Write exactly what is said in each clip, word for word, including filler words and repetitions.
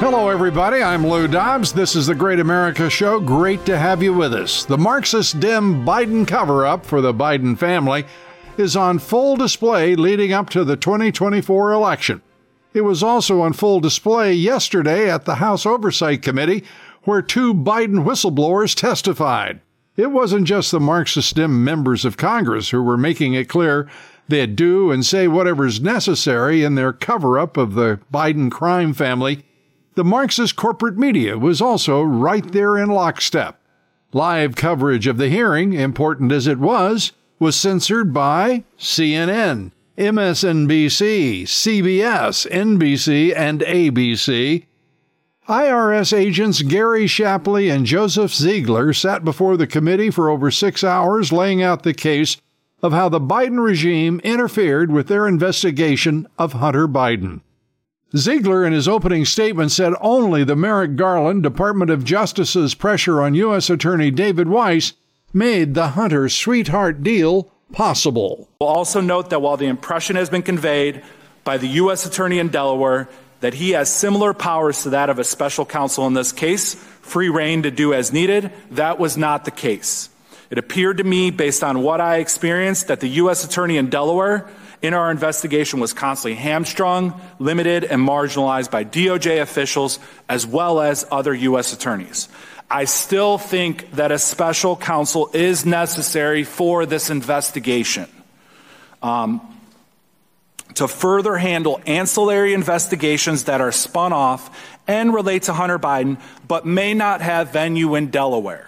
Hello, everybody. I'm Lou Dobbs. This is The Great America Show. Great to have you with us. The Marxist-Dim Biden cover-up for the Biden family is on full display leading up to the twenty twenty-four election. It was also on full display yesterday at the House Oversight Committee, where two Biden whistleblowers testified. It wasn't just the Marxist-Dim members of Congress who were making it clear they'd do and say whatever's necessary in their cover-up of the Biden crime family. The Marxist corporate media was also right there in lockstep. Live coverage of the hearing, important as it was, was censored by C N N, M S N B C, C B S, N B C, and A B C. I R S agents Gary Shapley and Joseph Ziegler sat before the committee for over six hours laying out the case of how the Biden regime interfered with their investigation of Hunter Biden. Ziegler, in his opening statement, said only the Merrick Garland Department of Justice's pressure on U S Attorney David Weiss made the Hunter sweetheart deal possible. We'll also note that while the impression has been conveyed by the U S Attorney in Delaware that he has similar powers to that of a special counsel in this case, free rein to do as needed, that was not the case. It appeared to me, based on what I experienced, that the U S Attorney in Delaware in our investigation was constantly hamstrung, limited, and marginalized by D O J officials as well as other U S attorneys. I still think that a special counsel is necessary for this investigation um, to further handle ancillary investigations that are spun off and relate to Hunter Biden but may not have venue in Delaware.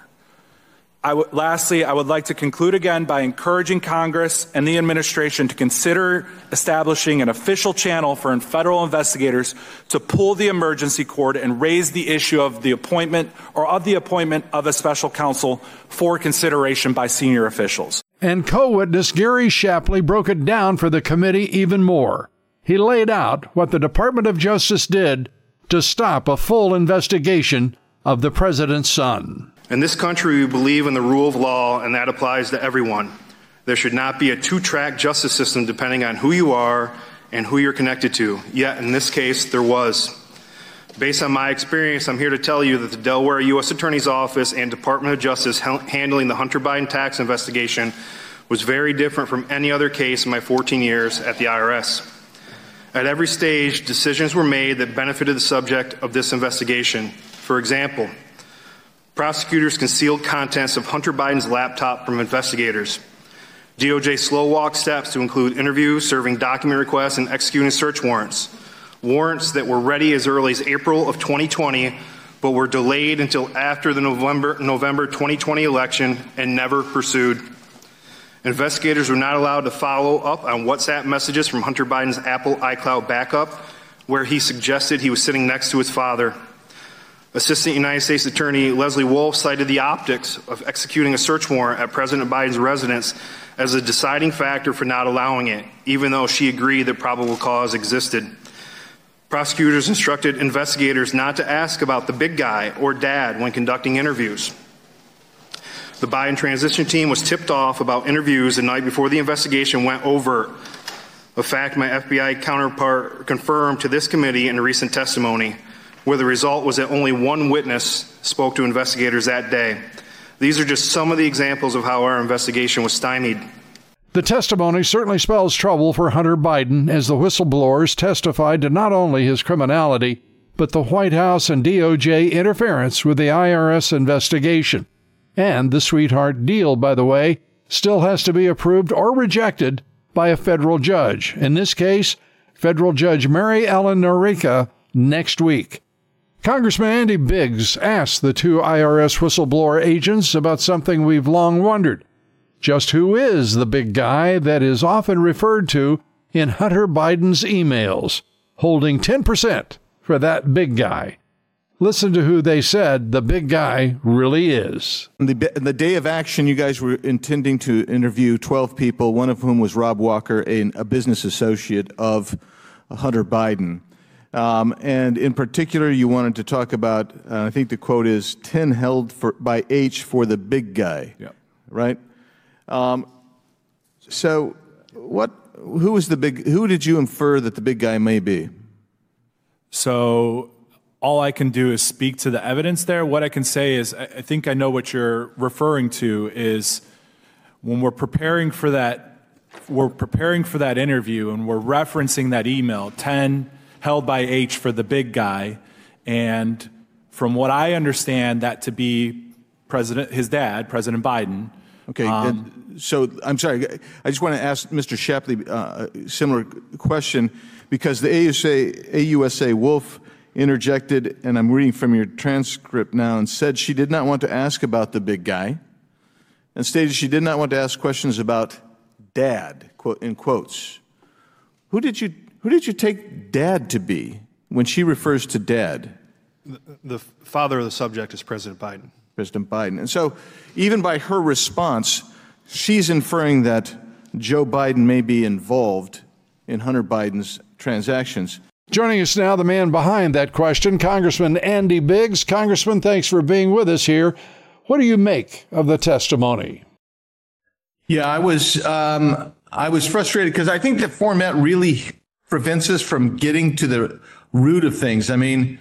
I w- lastly, I would like to conclude again by encouraging Congress and the administration to consider establishing an official channel for federal investigators to pull the emergency cord and raise the issue of the appointment or of the appointment of a special counsel for consideration by senior officials. And co-witness Gary Shapley broke it down for the committee even more. He laid out what the Department of Justice did to stop a full investigation of the president's son. In this country, we believe in the rule of law, and that applies to everyone. There should not be a two-track justice system depending on who you are and who you're connected to. Yet, in this case, there was. Based on my experience, I'm here to tell you that the Delaware U S Attorney's Office and Department of Justice handling the Hunter Biden tax investigation was very different from any other case in my fourteen years at the I R S. At every stage, decisions were made that benefited the subject of this investigation. For example, prosecutors concealed contents of Hunter Biden's laptop from investigators. D O J slow-walked steps to include interviews, serving document requests, and executing search warrants. Warrants that were ready as early as April of twenty twenty, but were delayed until after the November, November twenty twenty election and never pursued. Investigators were not allowed to follow up on WhatsApp messages from Hunter Biden's Apple iCloud backup, where he suggested he was sitting next to his father. Assistant United States Attorney Leslie Wolf cited the optics of executing a search warrant at President Biden's residence as a deciding factor for not allowing it, even though she agreed that probable cause existed. Prosecutors instructed investigators not to ask about the big guy or dad when conducting interviews. The Biden transition team was tipped off about interviews the night before the investigation went overt, a fact my F B I counterpart confirmed to this committee in a recent testimony, where the result was that only one witness spoke to investigators that day. These are just some of the examples of how our investigation was stymied. The testimony certainly spells trouble for Hunter Biden, as the whistleblowers testified to not only his criminality, but the White House and D O J interference with the I R S investigation. And the sweetheart deal, by the way, still has to be approved or rejected by a federal judge. In this case, Federal Judge Mary Ellen Norica next week. Congressman Andy Biggs asked the two I R S whistleblower agents about something we've long wondered. Just who is the big guy that is often referred to in Hunter Biden's emails, holding ten percent for that big guy. Listen to who they said the big guy really is. In the, in the day of action, you guys were intending to interview twelve people, one of whom was Rob Walker, a, a business associate of Hunter Biden. Um, and in particular, you wanted to talk about, uh, I think the quote is, ten held for, by H for the big guy, yeah. Right? Um, so what? Who is the big? Who did you infer that the big guy may be? So all I can do is speak to the evidence there. What I can say is, I think I know what you're referring to is when we're preparing for that, we're preparing for that interview and we're referencing that email, ten held by H for the big guy. And from what I understand, that to be President, his dad, President Biden. Okay. Um, and so I'm sorry. I just want to ask Mister Shapley uh, a similar question because the A U S A, A U S A Wolf interjected, and I'm reading from your transcript now, and said she did not want to ask about the big guy and stated she did not want to ask questions about dad, quote, in quotes. Who did you who did you take dad to be when she refers to dad? The, the father of the subject is President Biden. President Biden. And so even by her response, she's inferring that Joe Biden may be involved in Hunter Biden's transactions. Joining us now, the man behind that question, Congressman Andy Biggs. Congressman, thanks for being with us here. What do you make of the testimony? Yeah, I was um, I was frustrated because I think the format really prevents us from getting to the root of things. I mean,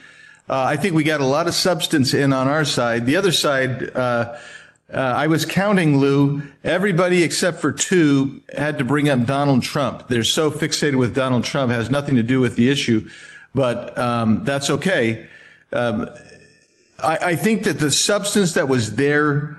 uh, I think we got a lot of substance in on our side. The other side, uh, uh, I was counting, Lou, everybody except for two had to bring up Donald Trump. They're so fixated with Donald Trump, it has nothing to do with the issue, but um, that's okay. Um, I, I think that the substance that was there,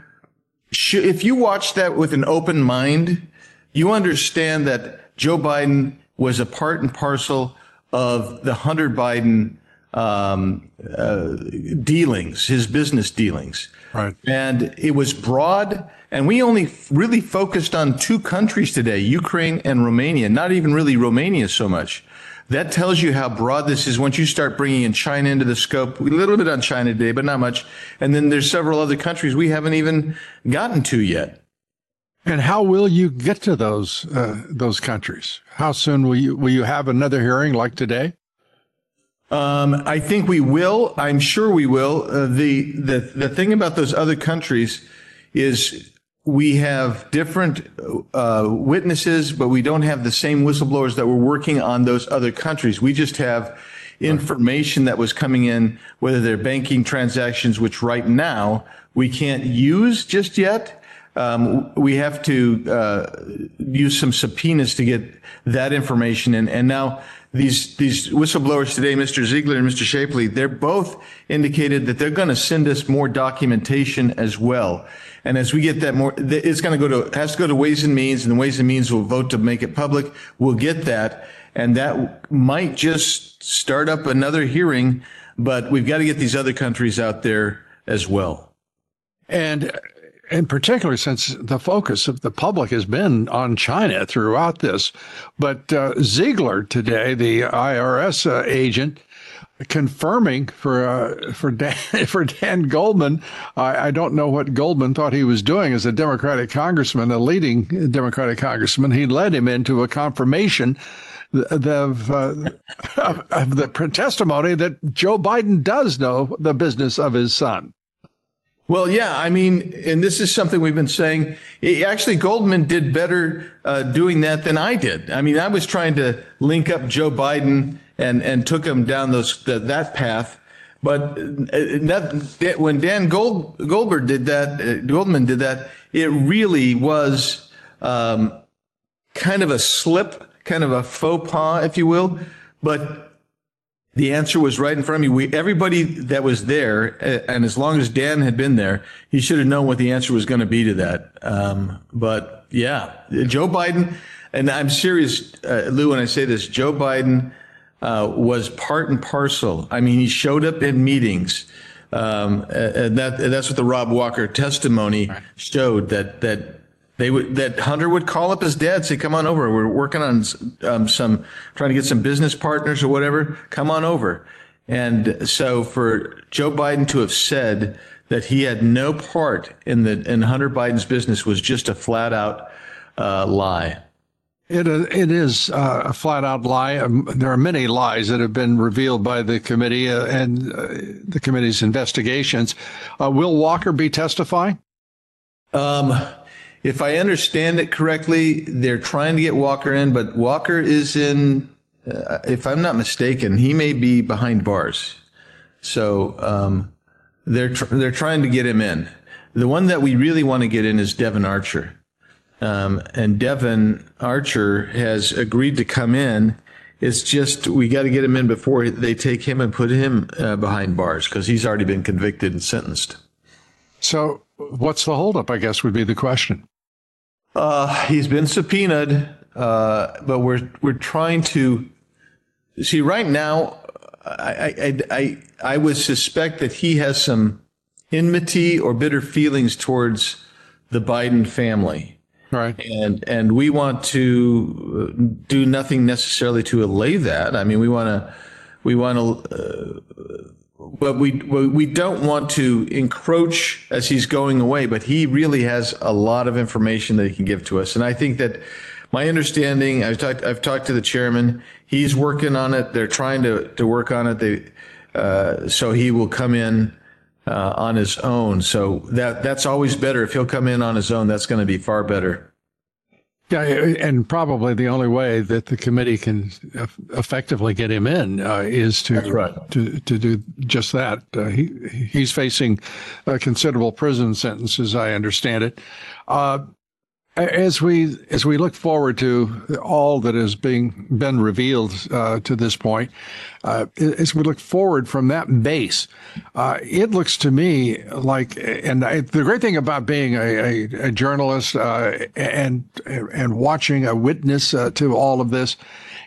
sh- if you watch that with an open mind, you understand that Joe Biden was a part and parcel of the Hunter Biden um, uh, dealings, his business dealings. Right. And it was broad. And we only really focused on two countries today, Ukraine and Romania, not even really Romania so much. That tells you how broad this is once you start bringing in China into the scope. A little bit on China today, but not much. And then there's several other countries we haven't even gotten to yet. And how will you get to those uh, those countries? How soon will you will you have another hearing like today? Um, I think we will. I'm sure we will. Uh, the the the thing about those other countries is we have different uh, witnesses, but we don't have the same whistleblowers that were working on those other countries. We just have information that was coming in, whether they're banking transactions, which right now we can't use just yet. Um, we have to uh, use some subpoenas to get that information. And, and now these these whistleblowers today, Mister Ziegler and Mister Shapley, they're both indicated that they're going to send us more documentation as well. And as we get that more, it's going to go to has to go to Ways and Means, and the Ways and Means will vote to make it public. We'll get that, and that might just start up another hearing. But we've got to get these other countries out there as well. And in particular, since the focus of the public has been on China throughout this, but uh, Ziegler today, the I R S uh, agent, confirming for uh, for Dan, for Dan Goldman, I, I don't know what Goldman thought he was doing as a Democratic congressman, a leading Democratic congressman. He led him into a confirmation of, uh, of, of the testimony that Joe Biden does know the business of his son. Well, yeah, I mean, and this is something we've been saying. Actually, Goldman did better uh, doing that than I did. I mean, I was trying to link up Joe Biden and, and took him down those the, that path. But that, when Dan Gold, Goldberg did that, uh, Goldman did that, it really was um, kind of a slip, kind of a faux pas, if you will. But the answer was right in front of me. We, everybody that was there, and as long as Dan had been there, he should have known what the answer was going to be to that. Um, but yeah, Joe Biden, and I'm serious, uh, Lou, when I say this, Joe Biden uh, was part and parcel. I mean, he showed up in meetings. Um, and that, and that's what the Rob Walker testimony showed, that, that, They would, that Hunter would call up his dad, say, come on over. We're working on um, some, trying to get some business partners or whatever. Come on over. And so for Joe Biden to have said that he had no part in the in Hunter Biden's business was just a flat out uh, lie. It, it is a flat-out lie. There are many lies that have been revealed by the committee and the committee's investigations. Uh, will Walker be testifying? Um, if I understand it correctly, they're trying to get Walker in, but Walker is in, uh, if I'm not mistaken, he may be behind bars. So um, they're tr- they're trying to get him in. The one that we really want to get in is Devon Archer. Um, and Devon Archer has agreed to come in. It's just we got to get him in before they take him and put him uh, behind bars because he's already been convicted and sentenced. So what's the holdup, I guess, would be the question. Uh, he's been subpoenaed, uh, but we're we're trying to see right now. I I I, I would suspect that he has some enmity or bitter feelings towards the Biden family. Right. And and we want to do nothing necessarily to allay that. I mean, we want to we want to uh, but we we don't want to encroach as he's going away. But he really has a lot of information that he can give to us. And I think that my understanding, I've talked I've talked to the chairman. He's working on it. They're trying to, to work on it. They uh, so he will come in. Uh, on his own. So that that's always better. If he'll come in on his own, that's going to be far better. Yeah, and probably the only way that the committee can effectively get him in uh, is to, right. to to do just that. Uh, he He's facing uh, considerable prison sentences, I understand it. Uh, as we as we look forward to all that is being been revealed uh, to this point, Uh, as we look forward from that base, uh, it looks to me like, and I, the great thing about being a, a, a journalist uh, and and watching a witness uh, to all of this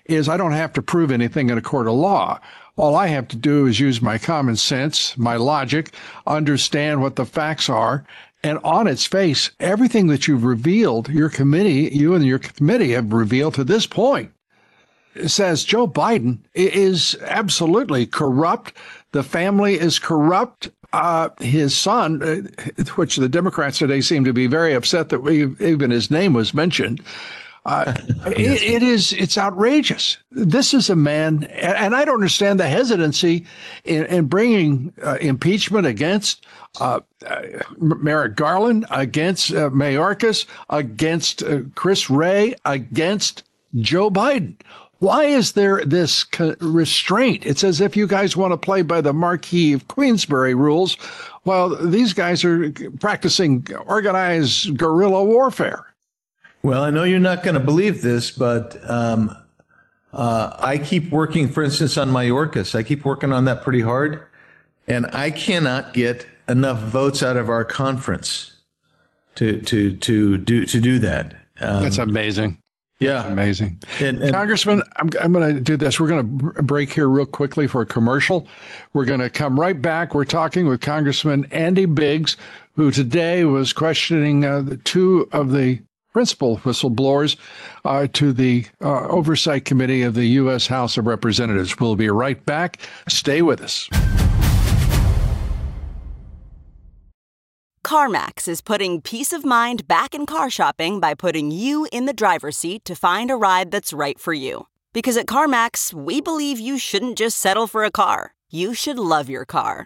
is I don't have to prove anything in a court of law. All I have to do is use my common sense, my logic, understand what the facts are, and on its face, everything that you've revealed, your committee, you and your committee have revealed to this point, says Joe Biden is absolutely corrupt. The family is corrupt. Uh, his son, which the Democrats today seem to be very upset that we, even his name was mentioned. Uh, it, it is, it's outrageous. This is a man, and I don't understand the hesitancy in, in bringing uh, impeachment against uh, uh, Merrick Garland, against uh, Mayorkas, against uh, Chris Wray, against Joe Biden. Why is there this restraint? It's as if you guys want to play by the Marquis of Queensberry rules while these guys are practicing organized guerrilla warfare. Well, I know you're not going to believe this, but um, uh, I keep working, for instance, on Mayorkas. I keep working on that pretty hard, and I cannot get enough votes out of our conference to to to do to do that. Um, That's amazing. Yeah. That's amazing. And, and Congressman, I'm, I'm going to do this. We're going to break here real quickly for a commercial. We're going to come right back. We're talking with Congressman Andy Biggs, who today was questioning uh, the two of the principal whistleblowers uh, to the uh, Oversight Committee of the U S House of Representatives. We'll be right back. Stay with us. CarMax is putting peace of mind back in car shopping by putting you in the driver's seat to find a ride that's right for you. Because at CarMax, we believe you shouldn't just settle for a car. You should love your car.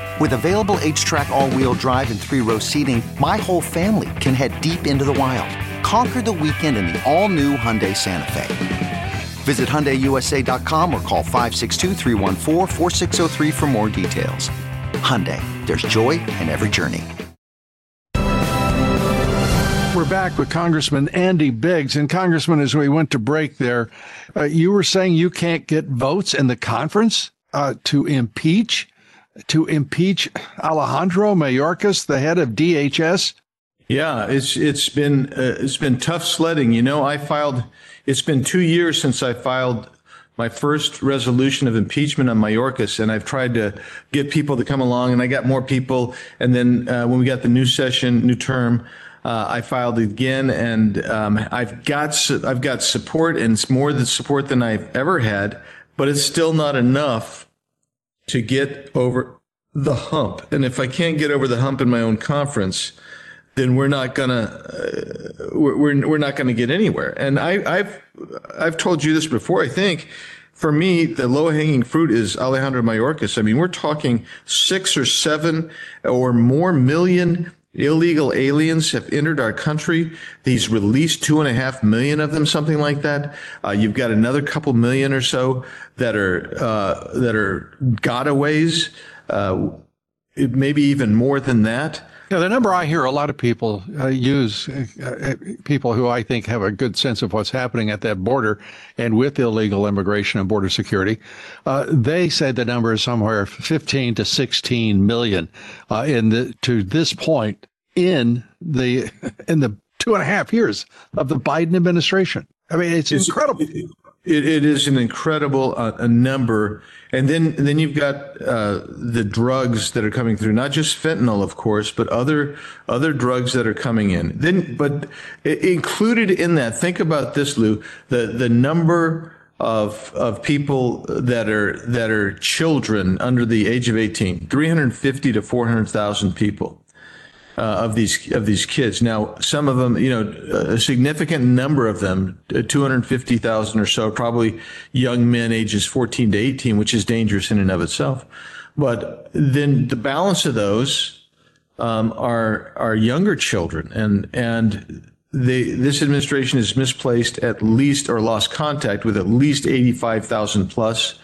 With available H-Track all-wheel drive and three-row seating, my whole family can head deep into the wild. Conquer the weekend in the all-new Hyundai Santa Fe. Visit Hyundai U S A dot com or call five six two, three one four, four six zero three for more details. Hyundai, there's joy in every journey. We're back with Congressman Andy Biggs. And Congressman, as we went to break there, uh, you were saying you can't get votes in the conference uh, to impeach to impeach Alejandro Mayorkas, the head of D H S? Yeah, it's it's been uh, it's been tough sledding. You know, I filed. It's been two years since I filed my first resolution of impeachment on Mayorkas, and I've tried to get people to come along, and I got more people. And then uh, when we got the new session, new term, uh, I filed again, and um, I've got I've got support, and it's more than support than I've ever had. But it's still not enough to get over the hump. And if I can't get over the hump in my own conference, then we're not gonna uh, we're we're not gonna get anywhere. And I, I've I've told you this before. I think for me the low hanging fruit is Alejandro Mayorkas. I mean, we're talking six or seven or more million illegal aliens have entered our country. He's released two and a half million of them, something like that. Uh, you've got another couple million or so that are uh, that are gotaways. Uh, maybe even more than that. Yeah, the number I hear a lot of people uh, use, uh, people who I think have a good sense of what's happening at that border and with illegal immigration and border security, uh, they say the number is somewhere fifteen to sixteen million uh, in the, to this point in the in the two and a half years of the Biden administration. I mean, it's, it's incredible. It, it is an incredible uh, a number. And then and then you've got uh, the drugs that are coming through, not just fentanyl, of course, but other other drugs that are coming in. Then, but included in that, think about this, Lou, the the number of of people that are that are children under the age of eighteen, three hundred fifty to four hundred thousand people uh, of these of these kids. Now, some of them, you know, a significant number of them, two hundred fifty thousand or so, probably young men ages fourteen to eighteen, which is dangerous in and of itself. But then the balance of those um, are are younger children, and and they, this administration has misplaced at least or lost contact with at least eighty-five thousand plus.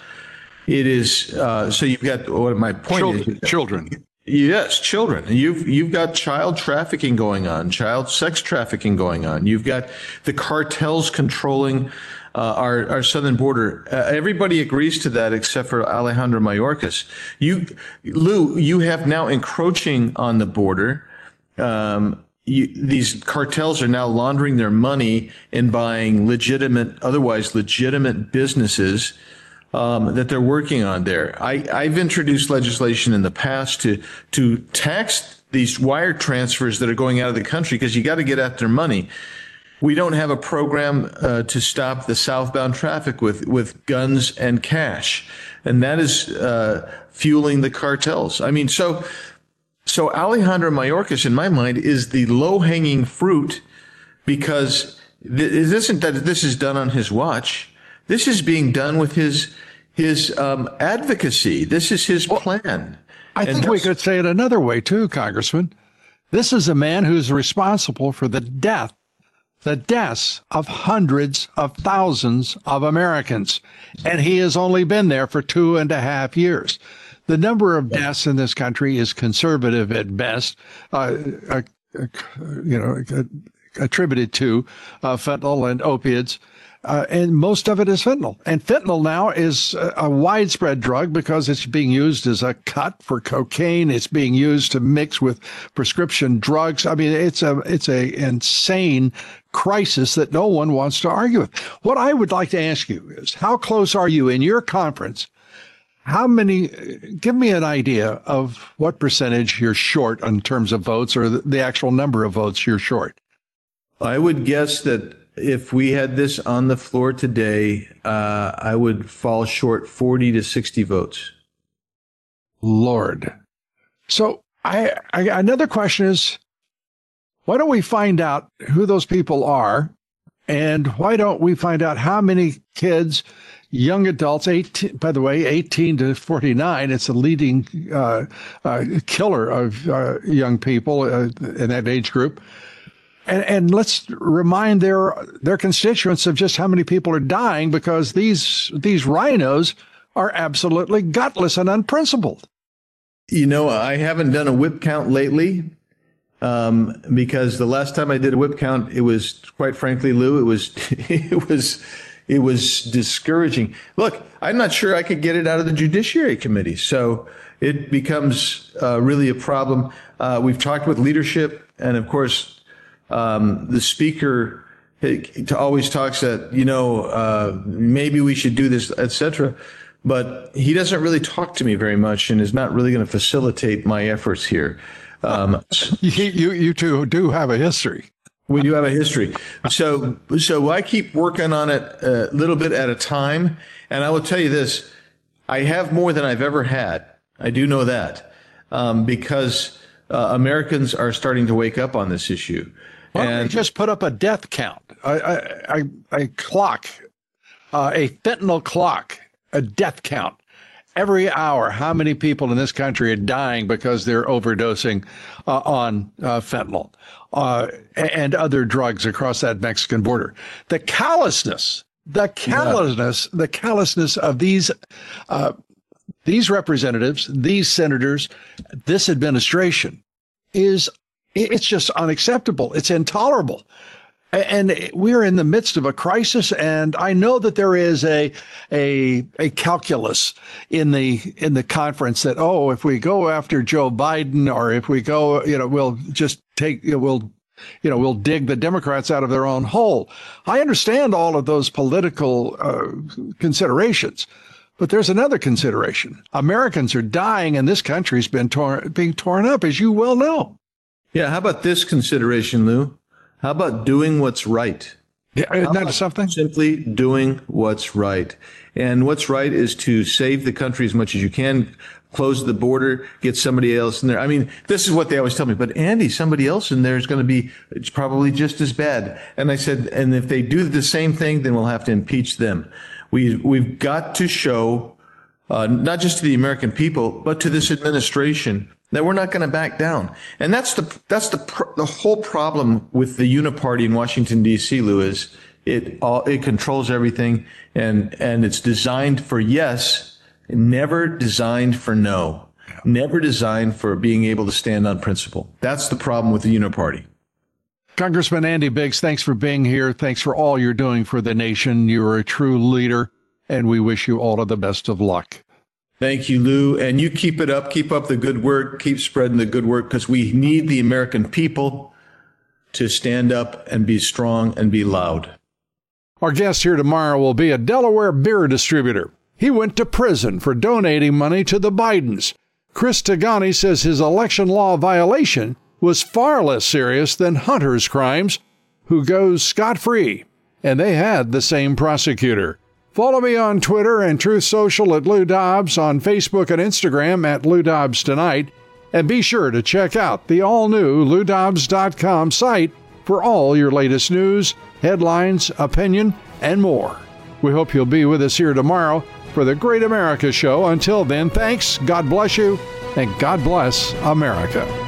It is uh, so you've got what my point children, is children. Yes, children. You've you've got child trafficking going on, child sex trafficking going on. You've got the cartels controlling uh, our our southern border. Uh, everybody agrees to that except for Alejandro Mayorkas. You, Lou, you have now encroaching on the border. Um, you, these cartels are now laundering their money and buying legitimate, otherwise legitimate businesses Um, that they're working on there. I, I've introduced legislation in the past to to tax these wire transfers that are going out of the country, because you got to get at their money. We don't have a program uh, to stop the southbound traffic with with guns and cash, and that is uh, fueling the cartels. I mean, so so Alejandro Mayorkas, in my mind, is the low hanging fruit, because it isn't that this is done on his watch. This is being done with his his um, advocacy. This is his plan. I think we could say it another way, too, Congressman. This is a man who's responsible for the death, the deaths of hundreds of thousands of Americans. And he has only been there for two and a half years. The number of deaths in this country is conservative at best, uh, uh, uh, you know, uh, attributed to uh, fentanyl and opiates. Uh, and most of it is fentanyl. And fentanyl now is a, a widespread drug because it's being used as a cut for cocaine. It's being used to mix with prescription drugs. I mean, it's a it's a insane crisis that no one wants to argue with. What I would like to ask you is, how close are you in your conference? How many, give me an idea of what percentage you're short in terms of votes, or the actual number of votes you're short? I would guess that if we had this on the floor today, uh, I would fall short forty to sixty votes. Lord. So I, I another question is, why don't we find out who those people are? And why don't we find out how many kids, young adults, eighteen, by the way, eighteen to forty-nine, it's a leading uh, uh, killer of uh, young people uh, in that age group. And, and let's remind their their constituents of just how many people are dying, because these these rhinos are absolutely gutless and unprincipled. You know, I haven't done a whip count lately um, because the last time I did a whip count, it was, quite frankly, Lou, it was it was It was discouraging. Look, I'm not sure I could get it out of the Judiciary Committee. So it becomes uh, really a problem. Uh, we've talked with leadership. And of course, um, the speaker always talks that, you know, uh, maybe we should do this, et cetera. But he doesn't really talk to me very much and is not really going to facilitate my efforts here. Um, you, you, you two do have a history. We do have a history. So so I keep working on it a little bit at a time. And I will tell you this, I have more than I've ever had. I do know that um, because uh, Americans are starting to wake up on this issue. Well, and we just put up a death count, a, a, a clock, uh, a fentanyl clock, a death count. Every hour, how many people in this country are dying because they're overdosing uh, on uh, fentanyl uh, and other drugs across that Mexican border? The callousness, the callousness, yeah. the callousness of these uh, these representatives, these senators, this administration is it's just unacceptable. It's intolerable. And we're in the midst of a crisis, and I know that there is a a a calculus in the in the conference that, oh, if we go after Joe Biden, or if we go, you know, we'll just take, you know, we'll, you know, we'll dig the Democrats out of their own hole. I understand all of those political uh, considerations, but there's another consideration. Americans are dying, and this country's been torn being torn up, as you well know. Yeah. How about this consideration, Lou? How about doing what's right? Yeah, isn't that something? Simply doing what's right. And what's right is to save the country as much as you can, close the border, get somebody else in there. I mean, this is what they always tell me. But Andy, somebody else in there is going to be, it's probably just as bad. And I said, and if they do the same thing, then we'll have to impeach them. We, we've got to show, uh, not just to the American people, but to this administration, that we're not going to back down. And that's the that's the the whole problem with the uniparty in Washington, D C, Lou, is it all it controls everything, and and it's designed for yes, never designed for no, never designed for being able to stand on principle. That's the problem with the uniparty. Congressman Andy Biggs, thanks for being here. Thanks for all you're doing for the nation. You are a true leader, and we wish you all of the best of luck. Thank you, Lou. And you keep it up. Keep up the good work. Keep spreading the good work, because we need the American people to stand up and be strong and be loud. Our guest here tomorrow will be a Delaware beer distributor. He went to prison for donating money to the Bidens. Chris Tigani says his election law violation was far less serious than Hunter's crimes, who goes scot-free. And they had the same prosecutor. Follow me on Twitter and Truth Social at Lou Dobbs, on Facebook and Instagram at Lou Dobbs Tonight. And be sure to check out the all-new Lou Dobbs dot com site for all your latest news, headlines, opinion, and more. We hope you'll be with us here tomorrow for The Great America Show. Until then, thanks, God bless you, and God bless America.